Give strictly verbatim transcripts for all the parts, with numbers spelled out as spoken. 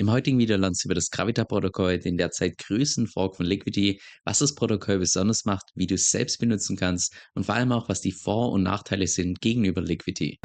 Im heutigen Video lernen Sie über das Gravita-Protokoll, den derzeit größten Fork von Liquity, was das Protokoll besonders macht, wie du es selbst benutzen kannst und vor allem auch, was die Vor- und Nachteile sind gegenüber Liquity.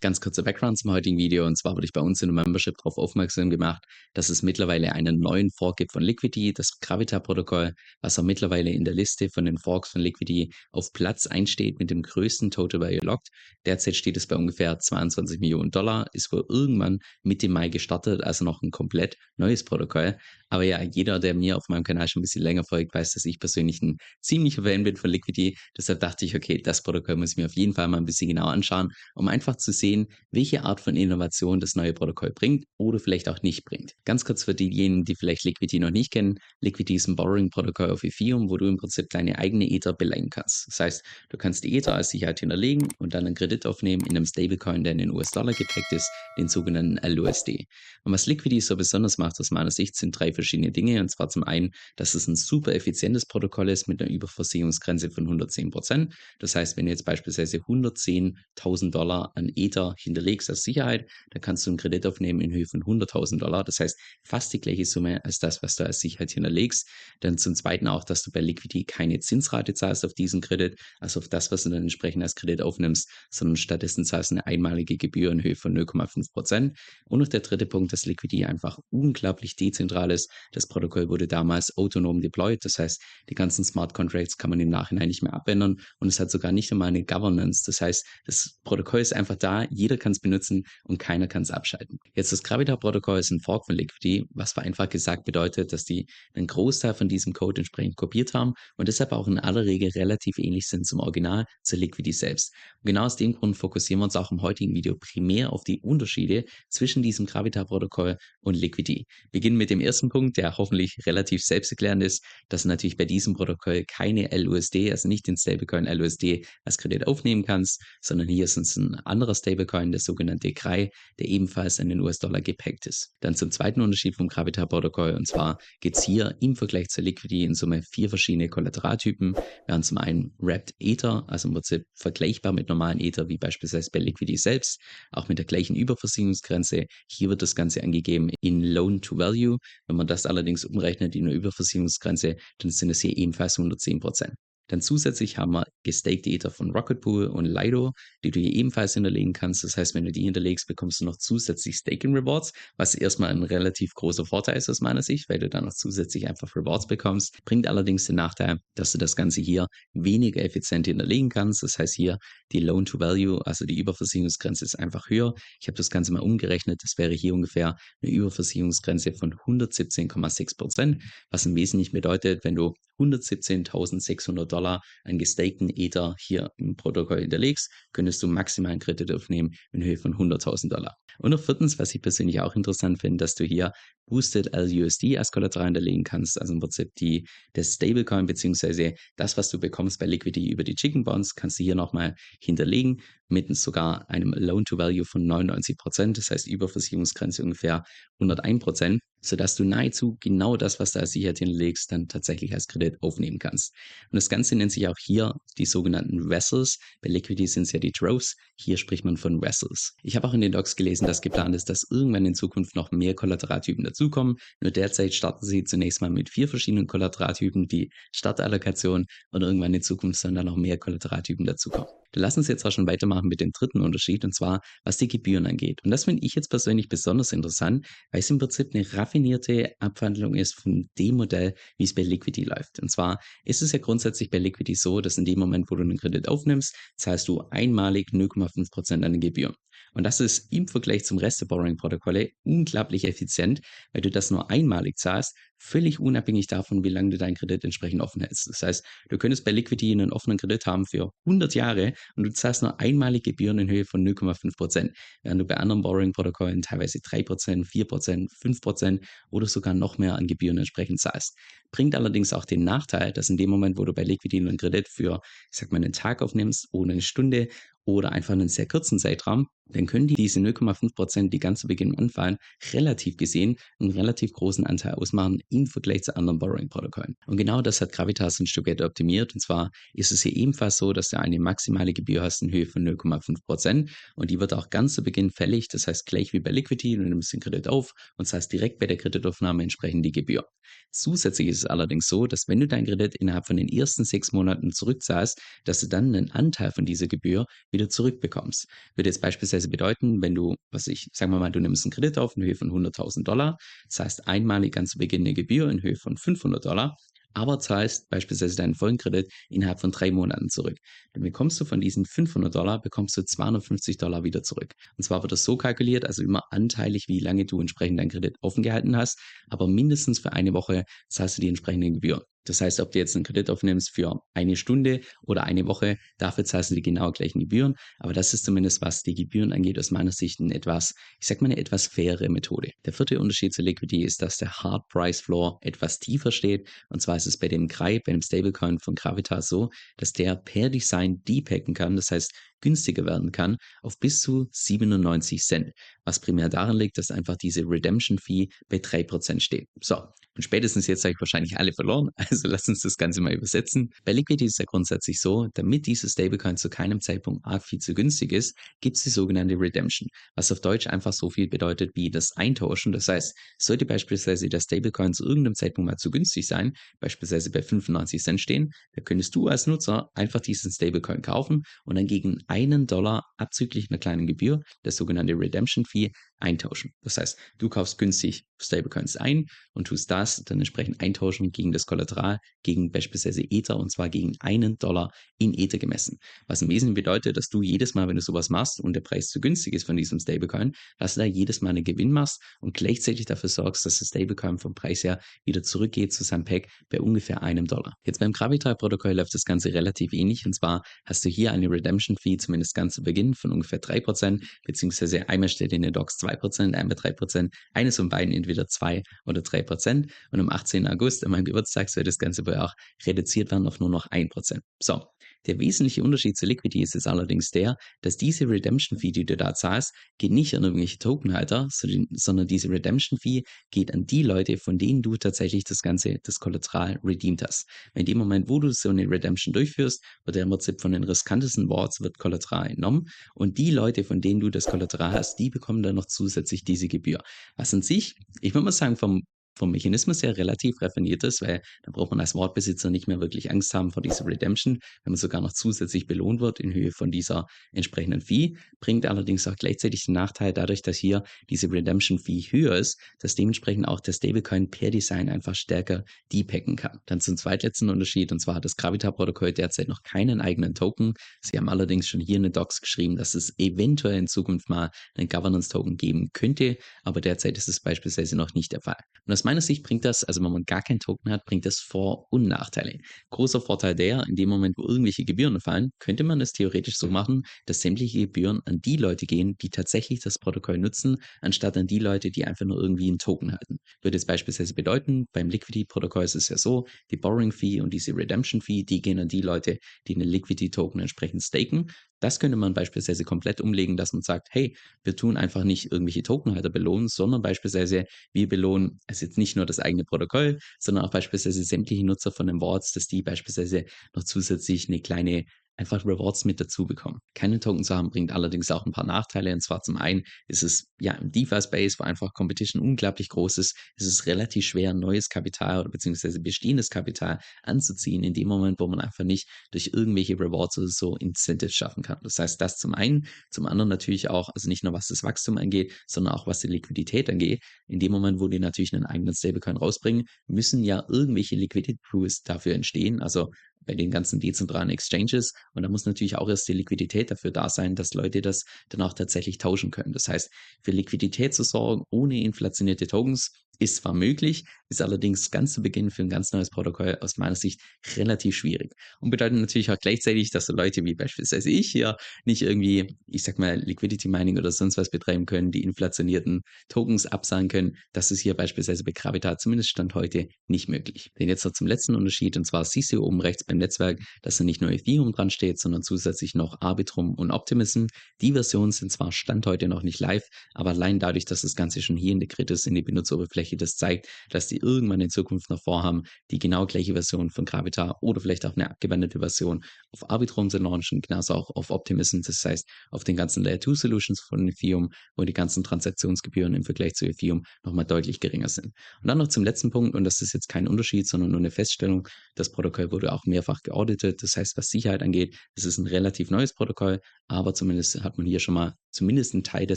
Ganz kurzer Background zum heutigen Video, und zwar wurde ich bei uns in der Membership darauf aufmerksam gemacht, dass es mittlerweile einen neuen Fork gibt von Liquity, das Gravita-Protokoll, was auch mittlerweile in der Liste von den Forks von Liquity auf Platz eins steht mit dem größten Total Value Locked. Derzeit steht es bei ungefähr zweiundzwanzig Millionen Dollar, ist wohl irgendwann Mitte Mai gestartet, also noch ein komplett neues Protokoll. Aber ja, jeder, der mir auf meinem Kanal schon ein bisschen länger folgt, weiß, dass ich persönlich ein ziemlicher Fan bin von Liquity. Deshalb dachte ich, okay, das Protokoll muss ich mir auf jeden Fall mal ein bisschen genauer anschauen, um einfach zu sehen, welche Art von Innovation das neue Protokoll bringt oder vielleicht auch nicht bringt. Ganz kurz für diejenigen, die vielleicht Liquity noch nicht kennen: Liquity ist ein Borrowing-Protokoll auf Ethereum, wo du im Prinzip deine eigene Ether beleihen kannst. Das heißt, du kannst die Ether als Sicherheit hinterlegen und dann einen Kredit aufnehmen in einem Stablecoin, der in den U S-Dollar geprägt ist, den sogenannten L U S D. Und was Liquity so besonders macht, aus meiner Sicht, sind drei verschiedene Dinge. Und zwar zum einen, dass es ein super effizientes Protokoll ist mit einer Überversicherungsgrenze von hundertzehn Prozent. Das heißt, wenn du jetzt beispielsweise hundertzehntausend Dollar an Ether hinterlegst als Sicherheit, dann kannst du einen Kredit aufnehmen in Höhe von hunderttausend Dollar. Das heißt, fast die gleiche Summe als das, was du als Sicherheit hinterlegst. Dann zum Zweiten auch, dass du bei Liquity keine Zinsrate zahlst auf diesen Kredit, also auf das, was du dann entsprechend als Kredit aufnimmst, sondern stattdessen zahlst du eine einmalige Gebühr in Höhe von null Komma fünf Prozent. Und noch der dritte Punkt, dass Liquity einfach unglaublich dezentral ist. Das Protokoll wurde damals autonom deployed. Das heißt, die ganzen Smart Contracts kann man im Nachhinein nicht mehr abändern und es hat sogar nicht einmal eine Governance. Das heißt, das Protokoll ist einfach da, jeder kann es benutzen und keiner kann es abschalten. Jetzt, das Gravita-Protokoll ist ein Fork von Liquity, was vereinfacht gesagt bedeutet, dass die einen Großteil von diesem Code entsprechend kopiert haben und deshalb auch in aller Regel relativ ähnlich sind zum Original, zur Liquity selbst. Und genau aus dem Grund fokussieren wir uns auch im heutigen Video primär auf die Unterschiede zwischen diesem Gravita-Protokoll und Liquity. Wir beginnen mit dem ersten Punkt, der hoffentlich relativ selbsterklärend ist, dass natürlich bei diesem Protokoll keine L U S D, also nicht den Stablecoin L U S D als Kredit aufnehmen kannst, sondern hier ist es ein anderer Stablecoin, der sogenannte G R A I, der ebenfalls an den U S-Dollar gepackt ist. Dann zum zweiten Unterschied vom Gravita-Protokoll, und zwar gibt es hier im Vergleich zur Liquity in Summe vier verschiedene Kollateraltypen. Wir haben zum einen Wrapped Ether, also im Prinzip vergleichbar mit normalen Ether wie beispielsweise bei Liquity selbst, auch mit der gleichen Überversicherungsgrenze. Hier wird das Ganze angegeben in Loan to Value. Wenn man das allerdings umrechnet in eine Überversicherungsgrenze, dann sind es hier ebenfalls hundertzehn Prozent. Dann zusätzlich haben wir gestaked Ether von Rocket Pool und Lido, die du hier ebenfalls hinterlegen kannst. Das heißt, wenn du die hinterlegst, bekommst du noch zusätzlich Staking Rewards, was erstmal ein relativ großer Vorteil ist aus meiner Sicht, weil du dann noch zusätzlich einfach Rewards bekommst. Bringt allerdings den Nachteil, dass du das Ganze hier weniger effizient hinterlegen kannst. Das heißt, hier die Loan to Value, also die Überversicherungsgrenze, ist einfach höher. Ich habe das Ganze mal umgerechnet. Das wäre hier ungefähr eine Überversicherungsgrenze von hundertsiebzehn Komma sechs Prozent, was im Wesentlichen bedeutet, wenn du hundertsiebzehntausendsechshundert Dollar an gestakten Ether hier im Protokoll hinterlegst, könntest du maximal einen Kredit aufnehmen in Höhe von hunderttausend Dollar. Und noch viertens, was ich persönlich auch interessant finde, dass du hier Boosted L U S D als Kollateral hinterlegen kannst, also im Prinzip die, der Stablecoin beziehungsweise das, was du bekommst bei Liquity über die Chicken Bonds, kannst du hier nochmal hinterlegen, mit sogar einem Loan-to-Value von neunundneunzig Prozent, das heißt Überversicherungsgrenze ungefähr hundertein Prozent, sodass du nahezu genau das, was du als Sicherheit hinlegst, dann tatsächlich als Kredit aufnehmen kannst. Und das Ganze nennt sich auch hier die sogenannten Vessels. Bei Liquity sind es ja die Troves, hier spricht man von Vessels. Ich habe auch in den Docs gelesen, dass geplant ist, dass irgendwann in Zukunft noch mehr Kollateraltypen dazukommen. Nur derzeit starten sie zunächst mal mit vier verschiedenen Kollateraltypen, die Startallokation, und irgendwann in Zukunft sollen dann noch mehr Kollateraltypen dazukommen. Dann lass uns jetzt auch schon weitermachen mit dem dritten Unterschied, und zwar was die Gebühren angeht. Und das finde ich jetzt persönlich besonders interessant, weil es im Prinzip eine raffinierte Abwandlung ist von dem Modell, wie es bei Liquity läuft. Und zwar ist es ja grundsätzlich bei Liquity so, dass in dem Moment, wo du einen Kredit aufnimmst, zahlst du einmalig null Komma fünf Prozent an den Gebühren. Und das ist im Vergleich zum Rest der Borrowing-Protokolle unglaublich effizient, weil du das nur einmalig zahlst, völlig unabhängig davon, wie lange du deinen Kredit entsprechend offen hältst. Das heißt, du könntest bei Liquity einen offenen Kredit haben für hundert Jahre und du zahlst nur einmalig Gebühren in Höhe von null Komma fünf Prozent, während du bei anderen Borrowing-Protokollen teilweise drei Prozent, vier Prozent, fünf Prozent oder sogar noch mehr an Gebühren entsprechend zahlst. Bringt allerdings auch den Nachteil, dass in dem Moment, wo du bei Liquity einen Kredit für, ich sag mal, einen Tag aufnimmst oder eine Stunde oder einfach einen sehr kurzen Zeitraum, dann können die diese null Komma fünf Prozent, die ganz zu Beginn anfallen, relativ gesehen einen relativ großen Anteil ausmachen im Vergleich zu anderen Borrowing-Protokollen. Und genau das hat Gravitas ein Stück weit optimiert. Und zwar ist es hier ebenfalls so, dass du eine maximale Gebühr hast in Höhe von null Komma fünf Prozent und die wird auch ganz zu Beginn fällig. Das heißt, gleich wie bei Liquity, du nimmst den Kredit auf und zahlst direkt bei der Kreditaufnahme entsprechend die Gebühr. Zusätzlich ist es allerdings so, dass wenn du deinen Kredit innerhalb von den ersten sechs Monaten zurückzahlst, dass du dann einen Anteil von dieser Gebühr wieder zurückbekommst. Würde jetzt beispielsweise bedeuten, wenn du, was ich, sagen wir mal, du nimmst einen Kredit auf in Höhe von hunderttausend Dollar, zahlst einmalig ganz zu Beginn eine Gebühr in Höhe von fünfhundert Dollar, aber zahlst beispielsweise deinen vollen Kredit innerhalb von drei Monaten zurück. Dann bekommst du von diesen fünfhundert Dollar, bekommst du zweihundertfünfzig Dollar wieder zurück. Und zwar wird das so kalkuliert, also immer anteilig, wie lange du entsprechend deinen Kredit offen gehalten hast, aber mindestens für eine Woche zahlst du die entsprechende Gebühr. Das heißt, ob du jetzt einen Kredit aufnimmst für eine Stunde oder eine Woche, dafür zahlst du die genau gleichen Gebühren. Aber das ist zumindest, was die Gebühren angeht, aus meiner Sicht eine etwas, ich sag mal, eine etwas faire Methode. Der vierte Unterschied zu Liquidity ist, dass der Hard Price Floor etwas tiefer steht. Und zwar ist es bei dem G R A I, bei dem Stablecoin von Gravitas so, dass der per Design depacken kann. Das heißt, günstiger werden kann auf bis zu siebenundneunzig Cent, was primär daran liegt, dass einfach diese Redemption-Fee bei drei Prozent steht. So, und spätestens jetzt habe ich wahrscheinlich alle verloren, also lasst uns das Ganze mal übersetzen. Bei Liquidity ist es ja grundsätzlich so, damit diese Stablecoin zu keinem Zeitpunkt arg viel zu günstig ist, gibt es die sogenannte Redemption, was auf Deutsch einfach so viel bedeutet wie das Eintauschen. Das heißt, sollte beispielsweise der Stablecoin zu irgendeinem Zeitpunkt mal zu günstig sein, beispielsweise bei fünfundneunzig Cent stehen, dann könntest du als Nutzer einfach diesen Stablecoin kaufen und dann gegen einen Dollar abzüglich einer kleinen Gebühr, der sogenannte Redemption Fee, eintauschen. Das heißt, du kaufst günstig Stablecoins ein und tust das dann entsprechend eintauschen gegen das Kollateral, gegen beispielsweise Ether, und zwar gegen einen Dollar in Ether gemessen. Was im Wesentlichen bedeutet, dass du jedes Mal, wenn du sowas machst und der Preis zu günstig ist von diesem Stablecoin, dass du da jedes Mal einen Gewinn machst und gleichzeitig dafür sorgst, dass das Stablecoin vom Preis her wieder zurückgeht zu seinem Pack bei ungefähr einem Dollar. Jetzt beim Gravita-Protokoll läuft das Ganze relativ ähnlich, und zwar hast du hier eine Redemption Fee zumindest ganz zu Beginn von ungefähr drei Prozent, beziehungsweise einmal steht in den Docs zwei Prozent, einmal drei Prozent, eines von beiden entweder zwei oder drei Prozent, und am achtzehnten August, an meinem Geburtstag, soll das Ganze wohl auch reduziert werden auf nur noch ein Prozent. So, der wesentliche Unterschied zu Liquidity ist jetzt allerdings der, dass diese Redemption Fee, die du da zahlst, geht nicht an irgendwelche Tokenhalter, sondern diese Redemption Fee geht an die Leute, von denen du tatsächlich das Ganze, das Kollateral, redeemt hast. In dem Moment, wo du so eine Redemption durchführst, wird der im Prinzip von den riskantesten Boards wird Kollateral entnommen, und die Leute, von denen du das Kollateral hast, die bekommen dann noch zusätzlich diese Gebühr. Was an sich, ich würde mal sagen, vom vom Mechanismus her relativ raffiniert ist, weil da braucht man als Wortbesitzer nicht mehr wirklich Angst haben vor dieser Redemption, wenn man sogar noch zusätzlich belohnt wird in Höhe von dieser entsprechenden Fee. Bringt allerdings auch gleichzeitig den Nachteil dadurch, dass hier diese Redemption Fee höher ist, dass dementsprechend auch der Stablecoin per Design einfach stärker depacken kann. Dann zum zweitletzten Unterschied, und zwar hat das Gravita-Protokoll derzeit noch keinen eigenen Token. Sie haben allerdings schon hier in den Docs geschrieben, dass es eventuell in Zukunft mal einen Governance-Token geben könnte, aber derzeit ist es beispielsweise noch nicht der Fall. Und das Aus meiner Sicht bringt das, also wenn man gar keinen Token hat, bringt das Vor- und Nachteile. Großer Vorteil der, in dem Moment, wo irgendwelche Gebühren fallen, könnte man das theoretisch so machen, dass sämtliche Gebühren an die Leute gehen, die tatsächlich das Protokoll nutzen, anstatt an die Leute, die einfach nur irgendwie einen Token halten. Würde es beispielsweise bedeuten, beim Liquidity-Protokoll ist es ja so, die Borrowing-Fee und diese Redemption-Fee, die gehen an die Leute, die eine Liquidity-Token entsprechend staken. Das könnte man beispielsweise komplett umlegen, dass man sagt, hey, wir tun einfach nicht irgendwelche Tokenhalter belohnen, sondern beispielsweise wir belohnen, also jetzt nicht nur das eigene Protokoll, sondern auch beispielsweise sämtliche Nutzer von den Boards, dass die beispielsweise noch zusätzlich eine kleine einfach Rewards mit dazu bekommen. Keine Token zu haben bringt allerdings auch ein paar Nachteile, und zwar zum einen ist es ja im DeFi-Space, wo einfach Competition unglaublich groß ist, ist es relativ schwer, neues Kapital oder beziehungsweise bestehendes Kapital anzuziehen, in dem Moment, wo man einfach nicht durch irgendwelche Rewards oder so Incentives schaffen kann. Das heißt, das zum einen, zum anderen natürlich auch, also nicht nur was das Wachstum angeht, sondern auch was die Liquidität angeht. In dem Moment, wo die natürlich einen eigenen Stablecoin rausbringen, müssen ja irgendwelche Liquidity Pools dafür entstehen, also bei den ganzen dezentralen Exchanges, und da muss natürlich auch erst die Liquidität dafür da sein, dass Leute das dann auch tatsächlich tauschen können. Das heißt, für Liquidität zu sorgen ohne inflationierte Tokens Ist zwar möglich, ist allerdings ganz zu Beginn für ein ganz neues Protokoll aus meiner Sicht relativ schwierig. Und bedeutet natürlich auch gleichzeitig, dass so Leute wie beispielsweise ich hier nicht irgendwie, ich sag mal, Liquidity Mining oder sonst was betreiben können, die inflationierten Tokens absahen können. Das ist hier beispielsweise bei Gravita zumindest Stand heute nicht möglich. Denn jetzt noch zum letzten Unterschied, und zwar siehst du oben rechts beim Netzwerk, dass da nicht nur Ethereum dran steht, sondern zusätzlich noch Arbitrum und Optimism. Die Versionen sind zwar Stand heute noch nicht live, aber allein dadurch, dass das Ganze schon hier integriert ist in die Benutzeroberfläche, das zeigt, dass die irgendwann in Zukunft noch vorhaben, die genau gleiche Version von Gravita oder vielleicht auch eine abgewandelte Version auf Arbitrum zu launchen, genauso auch auf Optimism, das heißt auf den ganzen Layer zwei Solutions von Ethereum, wo die ganzen Transaktionsgebühren im Vergleich zu Ethereum nochmal deutlich geringer sind. Und dann noch zum letzten Punkt, und das ist jetzt kein Unterschied, sondern nur eine Feststellung, das Protokoll wurde auch mehrfach geauditet, das heißt, was Sicherheit angeht, es ist ein relativ neues Protokoll, aber zumindest hat man hier schon mal zumindest ein Teil der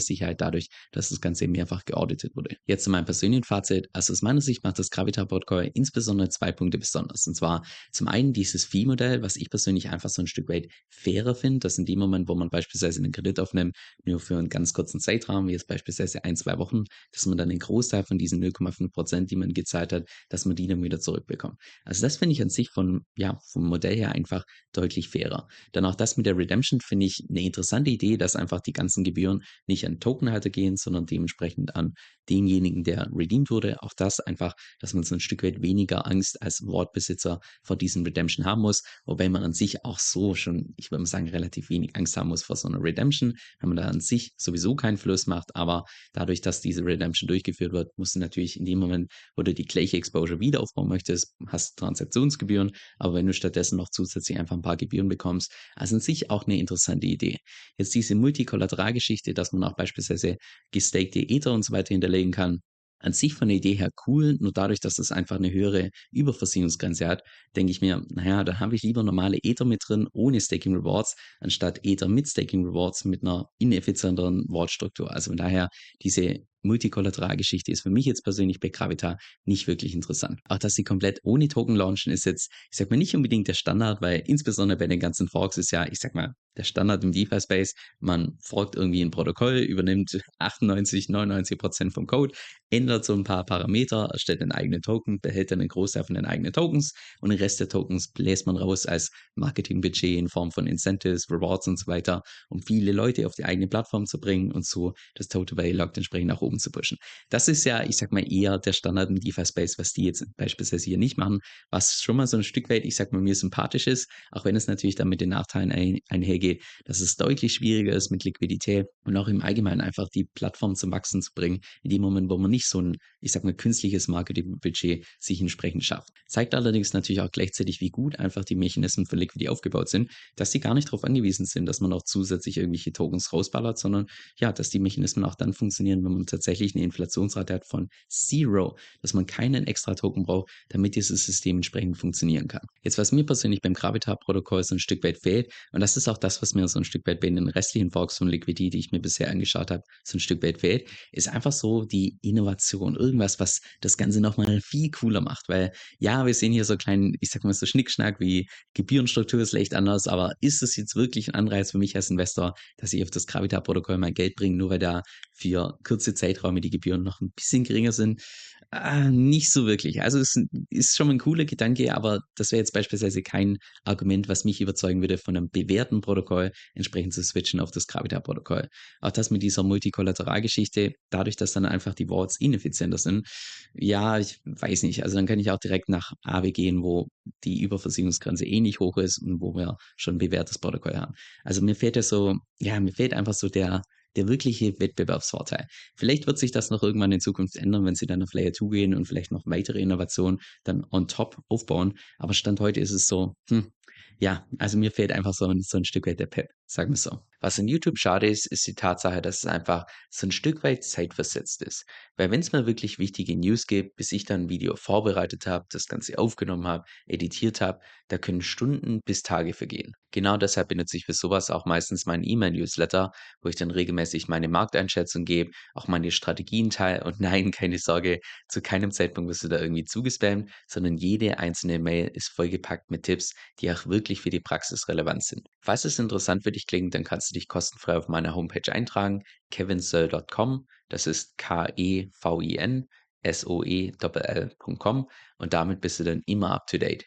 Sicherheit dadurch, dass das Ganze mehrfach geauditet wurde. Jetzt zu meinem persönlichen Fazit. Also aus meiner Sicht macht das Gravita-Protokoll insbesondere zwei Punkte besonders. Und zwar zum einen dieses Fee-Modell, was ich persönlich einfach so ein Stück weit fairer finde. Das sind die Momente, wo man beispielsweise einen Kredit aufnimmt, nur für einen ganz kurzen Zeitrahmen, wie jetzt beispielsweise ein, zwei Wochen, dass man dann den Großteil von diesen null Komma fünf Prozent, die man gezahlt hat, dass man die dann wieder zurückbekommt. Also das finde ich an sich von, ja, vom Modell her einfach deutlich fairer. Dann auch das mit der Redemption finde ich eine interessante Idee, dass einfach die ganzen Gebühren nicht an Tokenhalter gehen, sondern dementsprechend an denjenigen, der redeemt wurde. Auch das einfach, dass man so ein Stück weit weniger Angst als Wortbesitzer vor diesem Redemption haben muss, wobei man an sich auch so schon, ich würde mal sagen, relativ wenig Angst haben muss vor so einer Redemption, wenn man da an sich sowieso keinen Fluss macht, aber dadurch, dass diese Redemption durchgeführt wird, musst du natürlich in dem Moment, wo du die gleiche Exposure wieder aufbauen möchtest, hast du Transaktionsgebühren, aber wenn du stattdessen noch zusätzlich einfach ein paar Gebühren bekommst, also an sich auch eine interessante Idee. Jetzt diese Multikollaterageschichte, dass man auch beispielsweise gestakte Ether und so weiter hinterlegen kann. An sich von der Idee her cool, nur dadurch, dass das einfach eine höhere Überversicherungsgrenze hat, denke ich mir, naja, da habe ich lieber normale Ether mit drin, ohne Staking Rewards, anstatt Ether mit Staking Rewards mit einer ineffizienteren Reward-Struktur. Also von daher, diese Multikollaterageschichte ist für mich jetzt persönlich bei Gravita nicht wirklich interessant. Auch dass sie komplett ohne Token launchen, ist jetzt, ich sag mal, nicht unbedingt der Standard, weil insbesondere bei den ganzen Forks ist ja, ich sag mal, der Standard im DeFi-Space, man forkt irgendwie ein Protokoll, übernimmt achtundneunzig, neunundneunzig Prozent vom Code, ändert so ein paar Parameter, erstellt einen eigenen Token, behält dann einen Großteil von den eigenen Tokens und den Rest der Tokens bläst man raus als Marketingbudget in Form von Incentives, Rewards und so weiter, um viele Leute auf die eigene Plattform zu bringen und so das Total Value Locked entsprechend nach oben zu pushen. Das ist ja, ich sag mal, eher der Standard im DeFi-Space, was die jetzt beispielsweise hier nicht machen, was schon mal so ein Stück weit, ich sag mal, mir sympathisch ist, auch wenn es natürlich dann mit den Nachteilen ein, einhergeht, dass es deutlich schwieriger ist mit Liquidität und auch im Allgemeinen einfach die Plattform zum Wachsen zu bringen, in dem Moment, wo man nicht so ein, ich sag mal, künstliches Marketingbudget sich entsprechend schafft. Zeigt allerdings natürlich auch gleichzeitig, wie gut einfach die Mechanismen für Liquidity aufgebaut sind, dass sie gar nicht darauf angewiesen sind, dass man auch zusätzlich irgendwelche Tokens rausballert, sondern ja, dass die Mechanismen auch dann funktionieren, wenn man tatsächlich eine Inflationsrate hat von Zero, dass man keinen extra Token braucht, damit dieses System entsprechend funktionieren kann. Jetzt, was mir persönlich beim Gravita-Protokoll so ein Stück weit fehlt, und das ist auch das, was mir so ein Stück weit bei den restlichen Forks von Liquidity, die ich mir bisher angeschaut habe, so ein Stück weit fehlt, ist einfach so die Innovation. Irgendwas, was das Ganze nochmal viel cooler macht, weil ja, wir sehen hier so kleinen, ich sag mal so Schnickschnack wie Gebührenstruktur ist leicht anders, aber ist es jetzt wirklich ein Anreiz für mich als Investor, dass ich auf das Gravita-Protokoll mein Geld bringe, nur weil da für kurze Zeiträume die Gebühren noch ein bisschen geringer sind? Ah, nicht so wirklich. Also es ist schon ein cooler Gedanke, aber das wäre jetzt beispielsweise kein Argument, was mich überzeugen würde, von einem bewährten Protokoll entsprechend zu switchen auf das Gravita-Protokoll. Auch das mit dieser Multikollaterageschichte, dadurch, dass dann einfach die Rewards ineffizienter sind, ja, ich weiß nicht. Also dann kann ich auch direkt nach A W gehen, wo die Überversicherungsgrenze ähnlich hoch ist und wo wir schon ein bewährtes Protokoll haben. Also mir fehlt ja so, ja, mir fehlt einfach so der der wirkliche Wettbewerbsvorteil. Vielleicht wird sich das noch irgendwann in Zukunft ändern, wenn sie dann auf Layer zwei gehen und vielleicht noch weitere Innovationen dann on top aufbauen. Aber Stand heute ist es so, hm, ja, also mir fehlt einfach so ein, so ein Stück weit der Pep, sagen wir so. Was in YouTube schade ist, ist die Tatsache, dass es einfach so ein Stück weit zeitversetzt ist. Weil wenn es mal wirklich wichtige News gibt, bis ich dann ein Video vorbereitet habe, das Ganze aufgenommen habe, editiert habe, da können Stunden bis Tage vergehen. Genau deshalb benutze ich für sowas auch meistens meinen E-Mail-Newsletter, wo ich dann regelmäßig meine Markteinschätzung gebe, auch meine Strategien teile und nein, keine Sorge, zu keinem Zeitpunkt wirst du da irgendwie zugespammt, sondern jede einzelne Mail ist vollgepackt mit Tipps, die auch wirklich für die Praxis relevant sind. Falls es interessant für dich klingt, dann kannst du dich kostenfrei auf meiner Homepage eintragen, kevinsoell Punkt com, das ist K E V I N S O E L L Punkt com und damit bist du dann immer up to date.